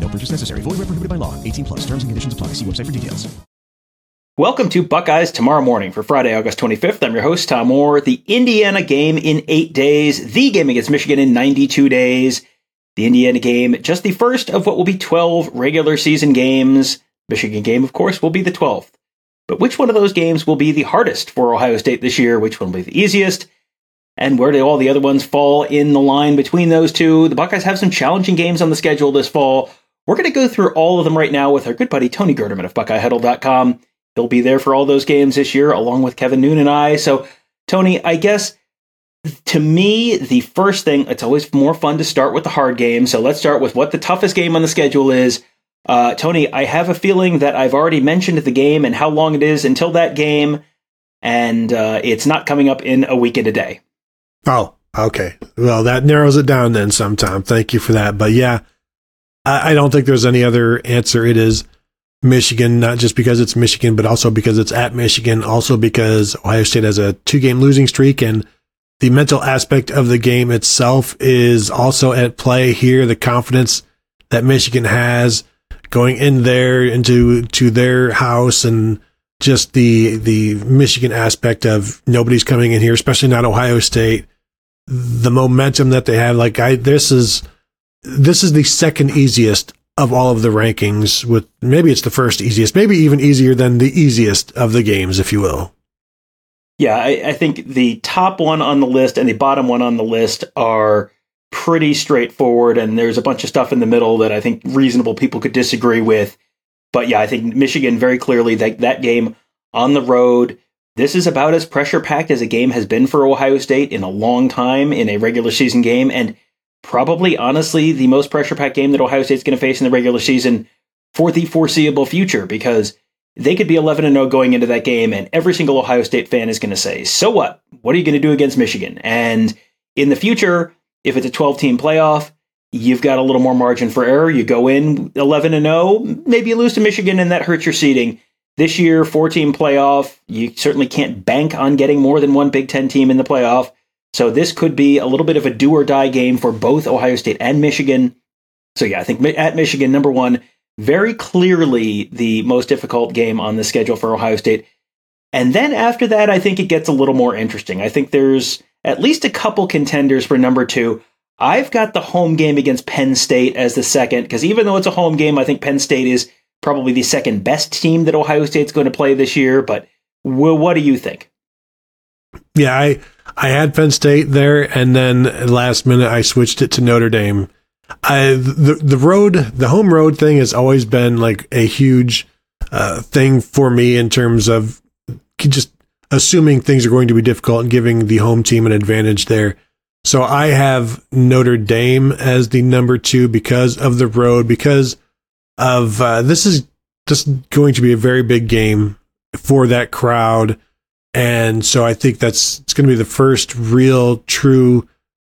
No purchase necessary. Void where prohibited by law. 18+. Terms and conditions apply. See website for details. Welcome to Buckeyes Tomorrow Morning for Friday, August 25th. I'm your host, Tom Orr. The Indiana game in 8 days. The game against Michigan in 92 days. The Indiana game, just the first of what will be 12 regular season games. Michigan game, of course, will be the 12th. But which one of those games will be the hardest for Ohio State this year? Which one will be the easiest? And where do all the other ones fall in the line between those two? The Buckeyes have some challenging games on the schedule this fall. We're going to go through all of them right now with our good buddy Tony Gerdeman of BuckeyeHuddle.com. He'll be there for all those games this year, along with Kevin Noon and I. So, Tony, I guess, to me, the first thing, it's always more fun to start with the hard game. So let's start with what the toughest game on the schedule is. Tony, I have a feeling that I've already mentioned the game and how long it is until that game, and it's not coming up in a week and a day. Oh, okay. Well, that narrows it down then sometime. Thank you for that. But, yeah, I don't think there's any other answer. It is Michigan, not just because it's Michigan, but also because it's at Michigan, also because Ohio State has a 2-game losing streak, and the mental aspect of the game itself is also at play here. The confidence that Michigan has going in there into their house, and just the Michigan aspect of nobody's coming in here, especially not Ohio State. The momentum that they have, this is the second easiest of all of the rankings, with maybe it's the first easiest, maybe even easier than the easiest of the games, if you will. Yeah, I think the top one on the list and the bottom one on the list are pretty straightforward, and there's a bunch of stuff in the middle that I think reasonable people could disagree with. But yeah, I think Michigan very clearly, that game on the road, this is about as pressure-packed as a game has been for Ohio State in a long time in a regular season game, and probably, honestly, the most pressure-packed game that Ohio State's going to face in the regular season for the foreseeable future, because they could be 11-0 going into that game, and every single Ohio State fan is going to say, so what? What are you going to do against Michigan? And in the future, if it's a 12-team playoff, you've got a little more margin for error. You go in 11-0, maybe you lose to Michigan, and that hurts your seeding. This year, 4-team playoff, you certainly can't bank on getting more than one Big Ten team in the playoff. So this could be a little bit of a do-or-die game for both Ohio State and Michigan. So yeah, I think at Michigan, number one, very clearly the most difficult game on the schedule for Ohio State. And then after that, I think it gets a little more interesting. I think there's at least a couple contenders for number two. I've got the home game against Penn State as the second, because even though it's a home game, I think Penn State is probably the second best team that Ohio State's going to play this year. But what do you think? Yeah, I had Penn State there, and then last minute I switched it to Notre Dame. The home road thing has always been like a huge thing for me in terms of just assuming things are going to be difficult and giving the home team an advantage there. So I have Notre Dame as the number two because of the road, because of this is just going to be a very big game for that crowd. And so I think it's going to be the first real true,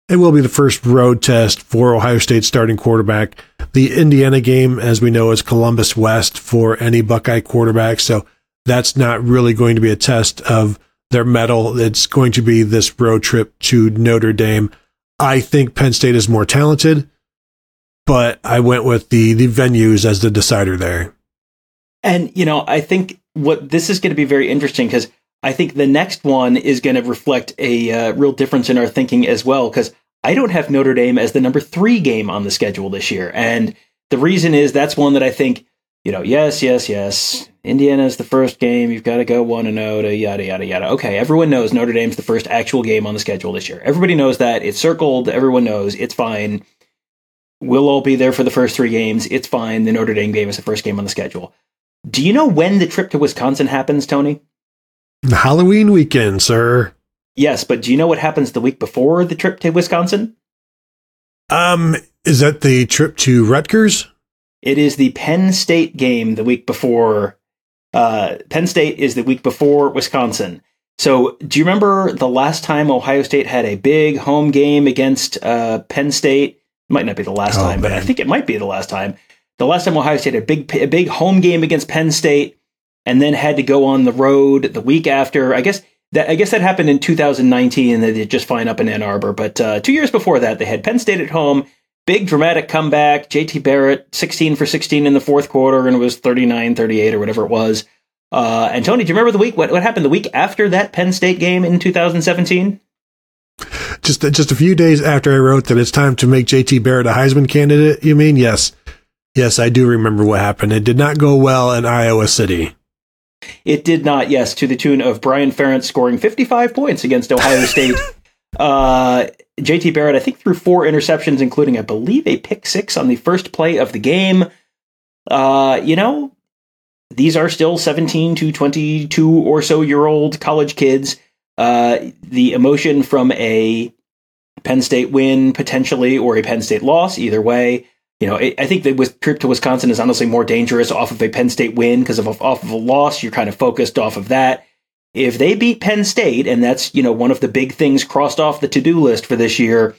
it will be the first road test for Ohio State's starting quarterback. The Indiana game, as we know, is Columbus West for any Buckeye quarterback. So that's not really going to be a test of their mettle. It's going to be this road trip to Notre Dame. I think Penn State is more talented, but I went with the venues as the decider there. And, I think what this is going to be very interesting, because I think the next one is going to reflect a real difference in our thinking as well, because I don't have Notre Dame as the number 3 game on the schedule this year. And the reason is that's one that I think you know, yes, Indiana's the first game. You've got to go 1-0 to yada, yada, yada. Okay, everyone knows Notre Dame's the first actual game on the schedule this year. Everybody knows that. It's circled. Everyone knows. It's fine. We'll all be there for the first three games. It's fine. The Notre Dame game is the first game on the schedule. Do you know when the trip to Wisconsin happens, Tony? Halloween weekend, sir. Yes, but do you know what happens the week before the trip to Wisconsin? Is that the trip to Rutgers? It is the Penn State game the week before. Penn State is the week before Wisconsin. So do you remember the last time Ohio State had a big home game against Penn State? Might not be the last time, man. But I think it might be the last time. The last time Ohio State had a big home game against Penn State and then had to go on the road the week after. I guess that happened in 2019 and they did just fine up in Ann Arbor. But 2 years before that, they had Penn State at home. Big dramatic comeback. JT Barrett, 16 for 16 in the fourth quarter, and it was 39-38 or whatever it was. And Tony, do you remember the week? What happened the week after that Penn State game in 2017? Just a few days after I wrote that it's time to make JT Barrett a Heisman candidate, you mean? Yes, I do remember what happened. It did not go well in Iowa City. It did not, yes, to the tune of Brian Ferentz scoring 55 points against Ohio State. JT Barrett, I think, threw four interceptions, including, I believe, a pick six on the first play of the game. These are still 17 to 22 or so year old college kids. The emotion from a Penn State win, potentially, or a Penn State loss, either way. You know, I think the trip to Wisconsin is honestly more dangerous off of a Penn State win, because off of a loss, you're kind of focused off of that. If they beat Penn State, and that's, you know, one of the big things crossed off the to-do list for this year,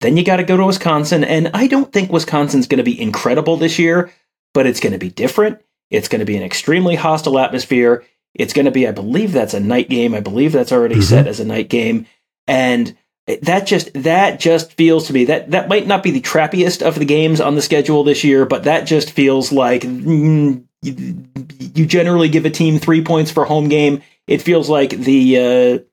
then you got to go to Wisconsin. And I don't think Wisconsin's going to be incredible this year, but it's going to be different. It's going to be an extremely hostile atmosphere. It's going to be, I believe that's a night game. I believe that's already set as a night game. And that just feels to me that might not be the trappiest of the games on the schedule this year, but that just feels like you generally give a team 3 points for a home game. It feels like the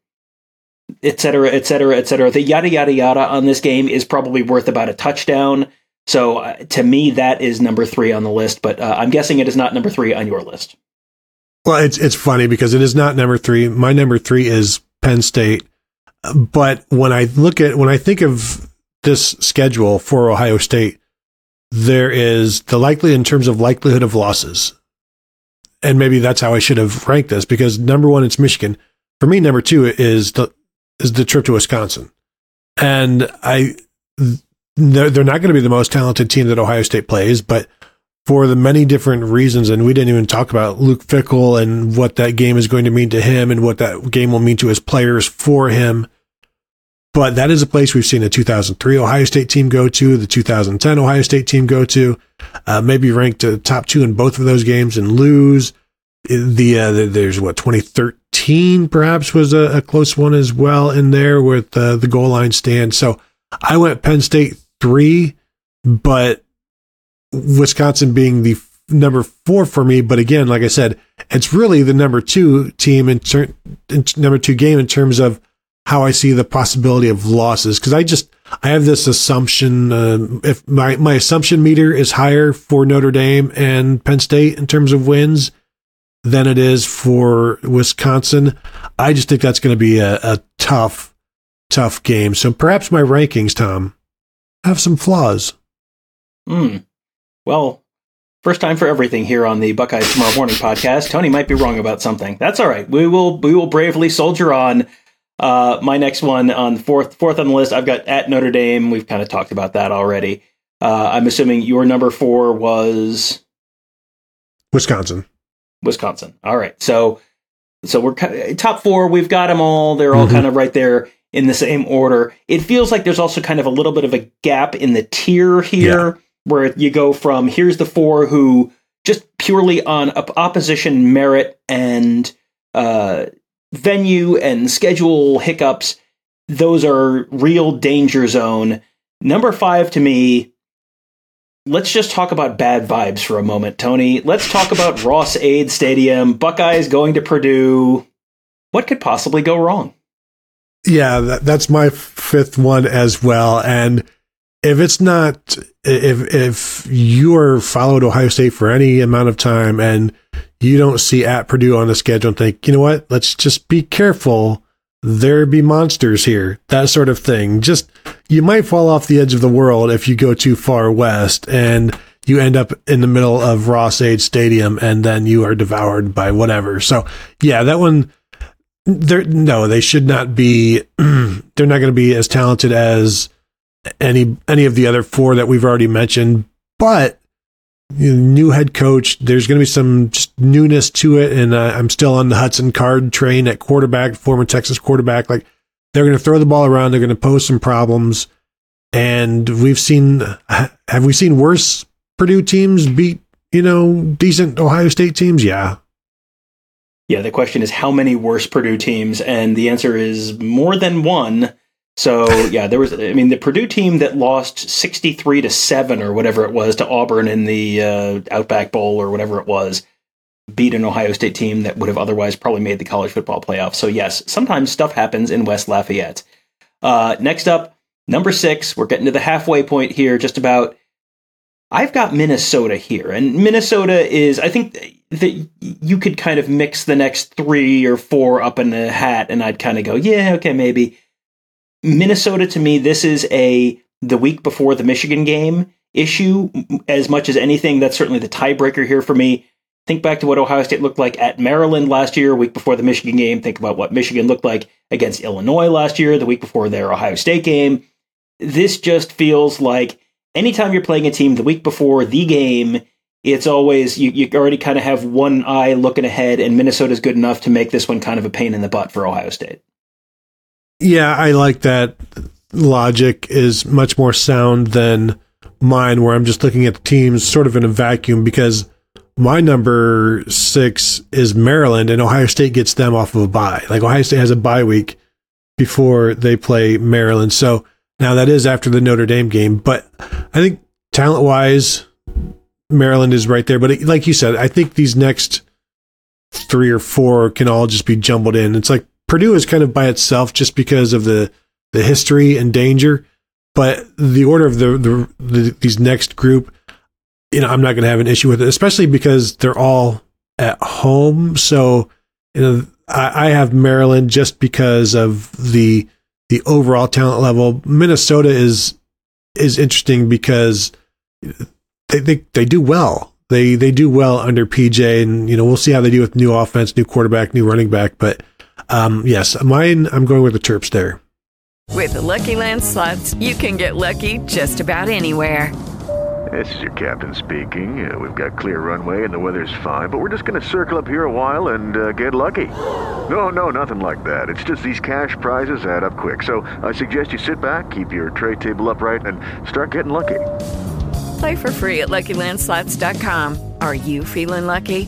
et cetera, et cetera, et cetera. The yada, yada, yada on this game is probably worth about a touchdown. So to me, that is number three on the list, but I'm guessing it is not number three on your list. Well, it's funny because it is not number three. My number three is Penn State. But when I think of this schedule for Ohio State, there is the likelihood of losses. And maybe that's how I should have ranked this, because number one, it's Michigan. For me, number two is the trip to Wisconsin. And they're not going to be the most talented team that Ohio State plays, but for the many different reasons, and we didn't even talk about Luke Fickell and what that game is going to mean to him and what that game will mean to his players for him. But that is a place we've seen the 2003 Ohio State team go to, the 2010 Ohio State team go to, maybe ranked top two in both of those games and lose. There's 2013 perhaps was a close one as well in there with the goal line stand. So I went Penn State 3, but Wisconsin being the number 4 for me. But again, like I said, it's really the number 2 team number 2 game in terms of how I see the possibility of losses, because I have this assumption. If my assumption meter is higher for Notre Dame and Penn State in terms of wins than it is for Wisconsin, I just think that's going to be a tough game. So perhaps my rankings, Tom, have some flaws. Well, first time for everything here on the Buckeyes Tomorrow Morning podcast. Tony might be wrong about something. That's all right. We will bravely soldier on. My next one on fourth on the list, I've got at Notre Dame. We've kind of talked about that already. I'm assuming your number 4 was Wisconsin. All right. So we're top 4. We've got them all. They're all kind of right there in the same order. It feels like there's also kind of a little bit of a gap in the tier here, where you go from here's the 4 who just purely on opposition merit and, venue and schedule hiccups, those are real danger zone. Number 5 to me, let's just talk about bad vibes for a moment, Tony. Let's talk about Ross-Ade Stadium, Buckeyes going to Purdue. What could possibly go wrong? Yeah, that's my 5th one as well. And if it's not, if you're followed Ohio State for any amount of time and you don't see at Purdue on the schedule and think, you know what, let's just be careful, there be monsters here, that sort of thing. Just, you might fall off the edge of the world if you go too far west and you end up in the middle of Ross-Age Stadium and then you are devoured by whatever. So yeah, that one, they should not be, they're not going to be as talented as any of the other four that we've already mentioned, but new head coach, there's going to be some just newness to it. And I'm still on the Hudson Card train at quarterback, former Texas quarterback. Like, they're going to throw the ball around, they're going to pose some problems. And have we seen worse Purdue teams beat, decent Ohio State teams? Yeah. Yeah. The question is, how many worse Purdue teams? And the answer is more than one. So yeah, the Purdue team that lost 63-7 or whatever it was to Auburn in the Outback Bowl or whatever it was, beat an Ohio State team that would have otherwise probably made the college football playoff. So yes, sometimes stuff happens in West Lafayette. Next up, number 6, we're getting to the halfway point here just about. I've got Minnesota here, and Minnesota is, I think that you could kind of mix the next 3 or 4 up in a hat and I'd kind of go, yeah, okay, maybe. Minnesota, to me, this is the week before the Michigan game issue as much as anything. That's certainly the tiebreaker here for me. Think back to what Ohio State looked like at Maryland last year, week before the Michigan game. Think about what Michigan looked like against Illinois last year, the week before their Ohio State game. This just feels like anytime you're playing a team the week before the game, it's always, you already kind of have one eye looking ahead, and Minnesota's good enough to make this one kind of a pain in the butt for Ohio State. Yeah, I like that. Logic is much more sound than mine, where I'm just looking at the teams sort of in a vacuum, because my number 6 is Maryland, and Ohio State gets them off of a bye. Like, Ohio State has a bye week before they play Maryland. So now that is after the Notre Dame game, but I think talent-wise, Maryland is right there. But like you said, I think these next 3 or 4 can all just be jumbled in. It's like, Purdue is kind of by itself just because of the history and danger, but the order of these next group, I'm not going to have an issue with it, especially because they're all at home. So, I have Maryland just because of the overall talent level. Minnesota is interesting because they do well. They do well under PJ, and we'll see how they do with new offense, new quarterback, new running back, but. Yes, mine, I'm going with the Terps there. With the Lucky Land Slots, you can get lucky just about anywhere. This is your captain speaking. We've got clear runway and the weather's fine, but we're just going to circle up here a while and get lucky. No, nothing like that. It's just these cash prizes add up quick. So I suggest you sit back, keep your tray table upright, and start getting lucky. Play for free at LuckyLandSlots.com. Are you feeling lucky?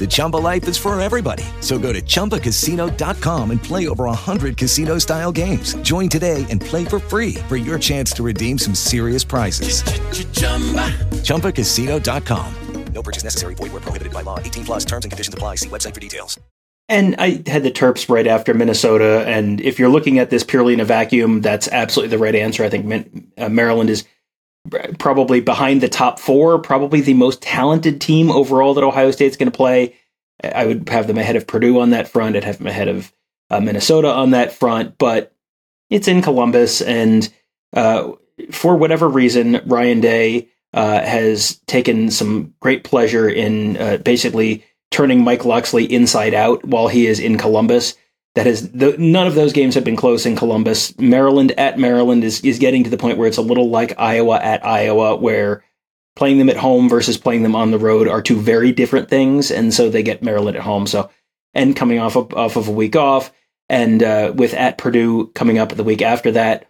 The Chumba life is for everybody. So go to ChumbaCasino.com and play over 100 casino-style games. Join today and play for free for your chance to redeem some serious prizes. ChumbaCasino.com. No purchase necessary. Void where prohibited by law. 18+ terms and conditions apply. See website for details. And I had the Terps right after Minnesota. And if you're looking at this purely in a vacuum, that's absolutely the right answer. I think Maryland is probably behind the top 4, probably the most talented team overall that Ohio State's going to play. I would have them ahead of Purdue on that front. I'd have them ahead of Minnesota on that front, but it's in Columbus. And for whatever reason, Ryan Day has taken some great pleasure in basically turning Mike Locksley inside out while he is in Columbus. That is, none of those games have been close in Columbus. Maryland at Maryland is getting to the point where it's a little like Iowa at Iowa, where playing them at home versus playing them on the road are two very different things. And so they get Maryland at home. So, and coming off of a week off, and with at Purdue coming up the week after that,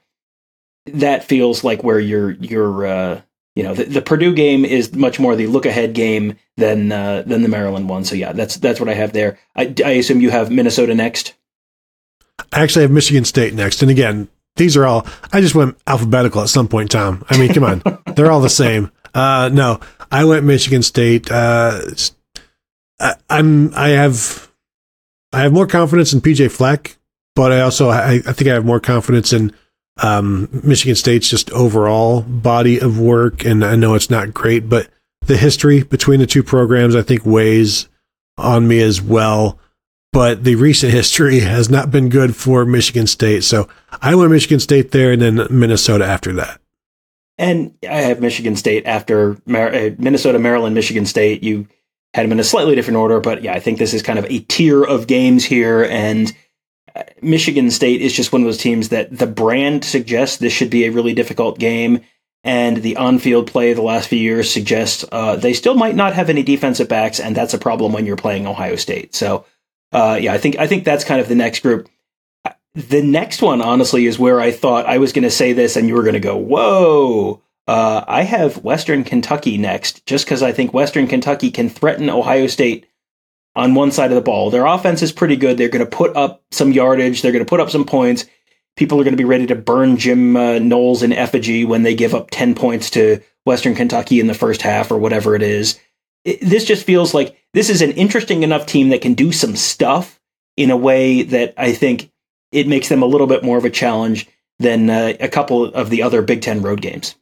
that feels like where the Purdue game is much more the look ahead game than the Maryland one. So yeah, that's what I have there. I assume you have Minnesota next. I actually have Michigan State next. And again, these are all, I just went alphabetical at some point, Tom. I mean, come on. They're all the same. No, I went Michigan State. I have more confidence in PJ Fleck, but I think I have more confidence in Michigan State's just overall body of work. And I know it's not great, but the history between the two programs, I think, weighs on me as well. But the recent history has not been good for Michigan State. So I went Michigan State there and then Minnesota after that. And I have Michigan State after Minnesota, Maryland, Michigan State. You had them in a slightly different order, but yeah, I think this is kind of a tier of games here. And Michigan State is just one of those teams that the brand suggests this should be a really difficult game. And the on-field play the last few years suggests they still might not have any defensive backs. And that's a problem when you're playing Ohio State. So I think that's kind of the next group. The next one, honestly, is where I thought I was going to say this and you were going to go, whoa. I have Western Kentucky next, just because I think Western Kentucky can threaten Ohio State on one side of the ball. Their offense is pretty good. They're going to put up some yardage. They're going to put up some points. People are going to be ready to burn Jim Knowles in effigy when they give up 10 points to Western Kentucky in the first half or whatever it is. This just feels like this is an interesting enough team that can do some stuff in a way that I think it makes them a little bit more of a challenge than a couple of the other Big Ten road games.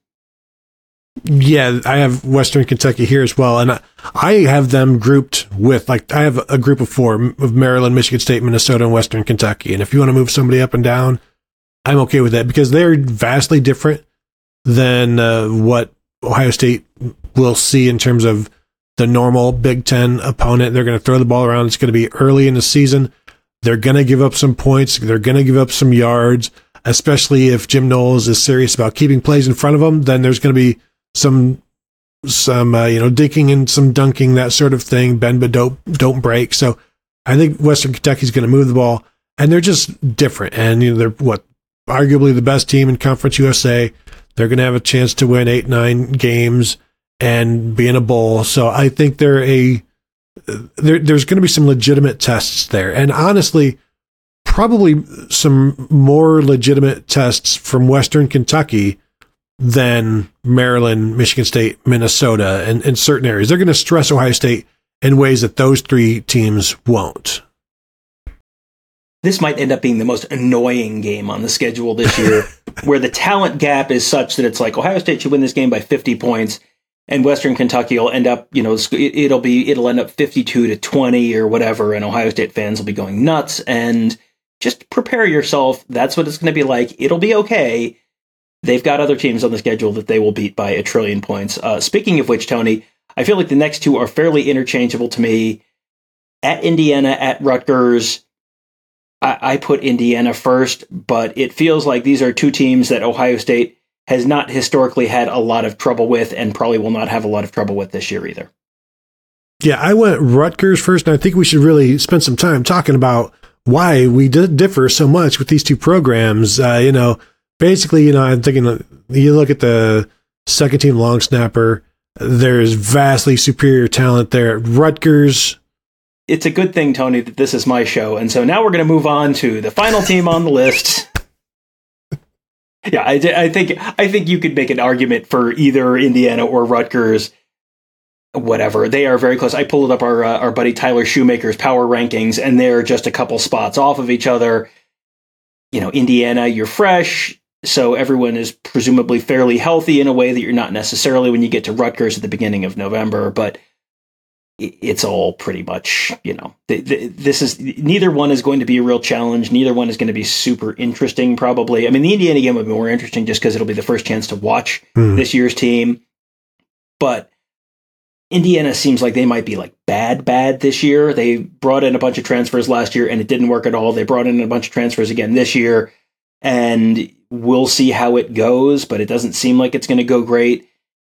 Yeah, I have Western Kentucky here as well. And I have them grouped with, like, I have a group of four of Maryland, Michigan State, Minnesota, and Western Kentucky. And if you want to move somebody up and down, I'm okay with that because they're vastly different than what Ohio State will see in terms of the normal Big Ten opponent. They're going to throw the ball around. It's going to be early in the season. They're going to give up some points. They're going to give up some yards, especially if Jim Knowles is serious about keeping plays in front of them. Then there's going to be some dinking and some dunking, that sort of thing. Bend but don't break. So I think Western Kentucky's going to move the ball, and they're just different. And they're arguably the best team in Conference USA. They're going to have a chance to win 8-9 games and be in a bowl. So I think there's going to be some legitimate tests there, and honestly, probably some more legitimate tests from Western Kentucky than Maryland, Michigan State, Minnesota, and in certain areas. They're going to stress Ohio State in ways that those three teams won't. This might end up being the most annoying game on the schedule this year, where the talent gap is such that it's like Ohio State should win this game by 50 points, and Western Kentucky will end up, it'll end up 52-20 or whatever, and Ohio State fans will be going nuts. And just prepare yourself. That's what it's going to be like. It'll be okay. They've got other teams on the schedule that they will beat by a trillion points. Speaking of which, Tony, I feel like the next two are fairly interchangeable to me. At Indiana, at Rutgers, I put Indiana first, but it feels like these are two teams that Ohio State has not historically had a lot of trouble with and probably will not have a lot of trouble with this year either. Yeah, I went Rutgers first, and I think we should really spend some time talking about why we differ so much with these two programs. I'm thinking you look at the second team long snapper, there's vastly superior talent there at Rutgers. It's a good thing, Tony, that this is my show. And so now we're going to move on to the final team on the list. Yeah, I think you could make an argument for either Indiana or Rutgers, whatever. They are very close. I pulled up our buddy Tyler Shoemaker's power rankings, and they're just a couple spots off of each other. Indiana, you're fresh, so everyone is presumably fairly healthy in a way that you're not necessarily when you get to Rutgers at the beginning of November, but it's all pretty much, this is, neither one is going to be a real challenge. Neither one is going to be super interesting, probably. I mean, the Indiana game would be more interesting just because it'll be the first chance to watch this year's team. But Indiana seems like they might be like bad this year. They brought in a bunch of transfers last year and it didn't work at all. They brought in a bunch of transfers again this year and we'll see how it goes, but it doesn't seem like it's going to go great.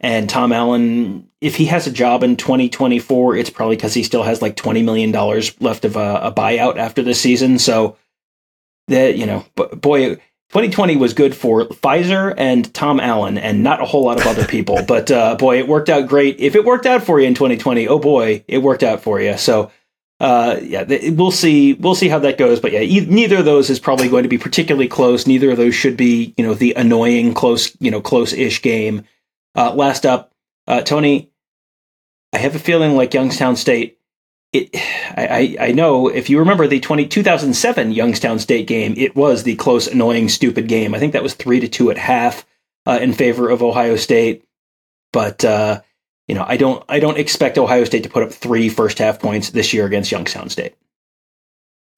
And Tom Allen, if he has a job in 2024, it's probably because he still has like $20 million left of a buyout after this season. So that, 2020 was good for Pfizer and Tom Allen and not a whole lot of other people, but it worked out great. If it worked out for you in 2020, it worked out for you. So We'll see how that goes. But yeah, neither of those is probably going to be particularly close. Neither of those should be, you know, the annoying close-ish game. Last up, Tony, I have a feeling like Youngstown State. I know if you remember the 2007 Youngstown State game, it was the close, annoying, stupid game. I think that was 3-2 at half in favor of Ohio State. But I don't expect Ohio State to put up 3 first half points this year against Youngstown State.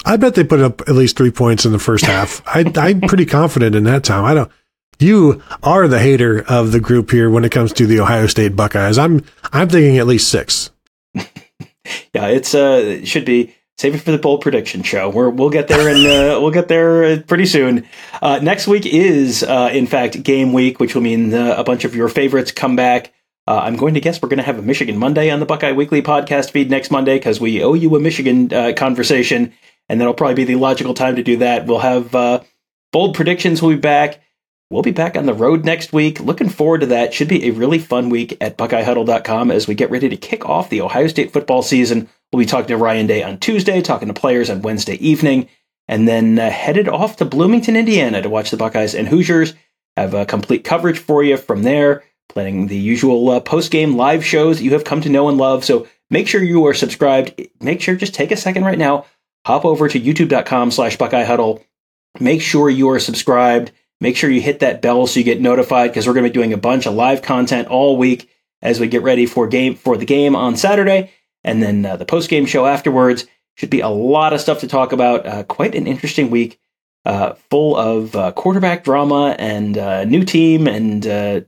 I bet they put up at least 3 points in the first half. I'm pretty confident in that, Tom. You are the hater of the group here when it comes to the Ohio State Buckeyes. I'm thinking at least 6. Yeah, it should be. Save it for the bold prediction show. We'll get there, and we'll get there pretty soon. Next week is, in fact, game week, which will mean a bunch of your favorites come back. I'm going to guess we're going to have a Michigan Monday on the Buckeye Weekly podcast feed next Monday, because we owe you a Michigan conversation, and that'll probably be the logical time to do that. We'll have bold predictions. We'll be back. We'll be back on the road next week. Looking forward to that. Should be a really fun week at BuckeyeHuddle.com as we get ready to kick off the Ohio State football season. We'll be talking to Ryan Day on Tuesday, talking to players on Wednesday evening, and then headed off to Bloomington, Indiana to watch the Buckeyes and Hoosiers. Have complete coverage for you from there, planning the usual post-game live shows that you have come to know and love. So make sure you are subscribed. Make sure, just take a second right now, hop over to youtube.com/BuckeyeHuddle. Make sure you are subscribed. Make sure you hit that bell so you get notified, because we're going to be doing a bunch of live content all week as we get ready for the game on Saturday, and then the post-game show afterwards. Should be a lot of stuff to talk about. Quite an interesting week, full of quarterback drama and new team and a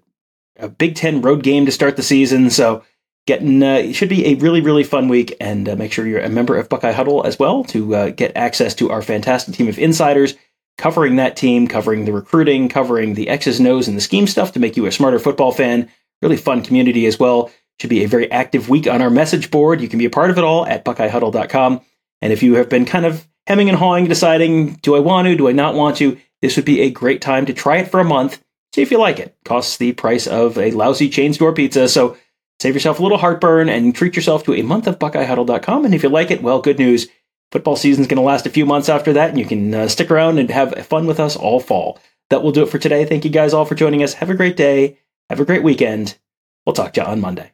Big Ten road game to start the season. So it should be a really, really fun week, and make sure you're a member of Buckeye Huddle as well to get access to our fantastic team of insiders, covering that team, covering the recruiting, covering the X's and O's and the scheme stuff to make you a smarter football fan. Really fun community as well. Should be a very active week on our message board. You can be a part of it all at BuckeyeHuddle.com. And if you have been kind of hemming and hawing, deciding, do I want to, do I not want to, this would be a great time to try it for a month. See if you like it. Costs the price of a lousy chain store pizza. So save yourself a little heartburn and treat yourself to a month of BuckeyeHuddle.com. And if you like it, well, good news. Football season's going to last a few months after that, and you can stick around and have fun with us all fall. That will do it for today. Thank you guys all for joining us. Have a great day. Have a great weekend. We'll talk to you on Monday.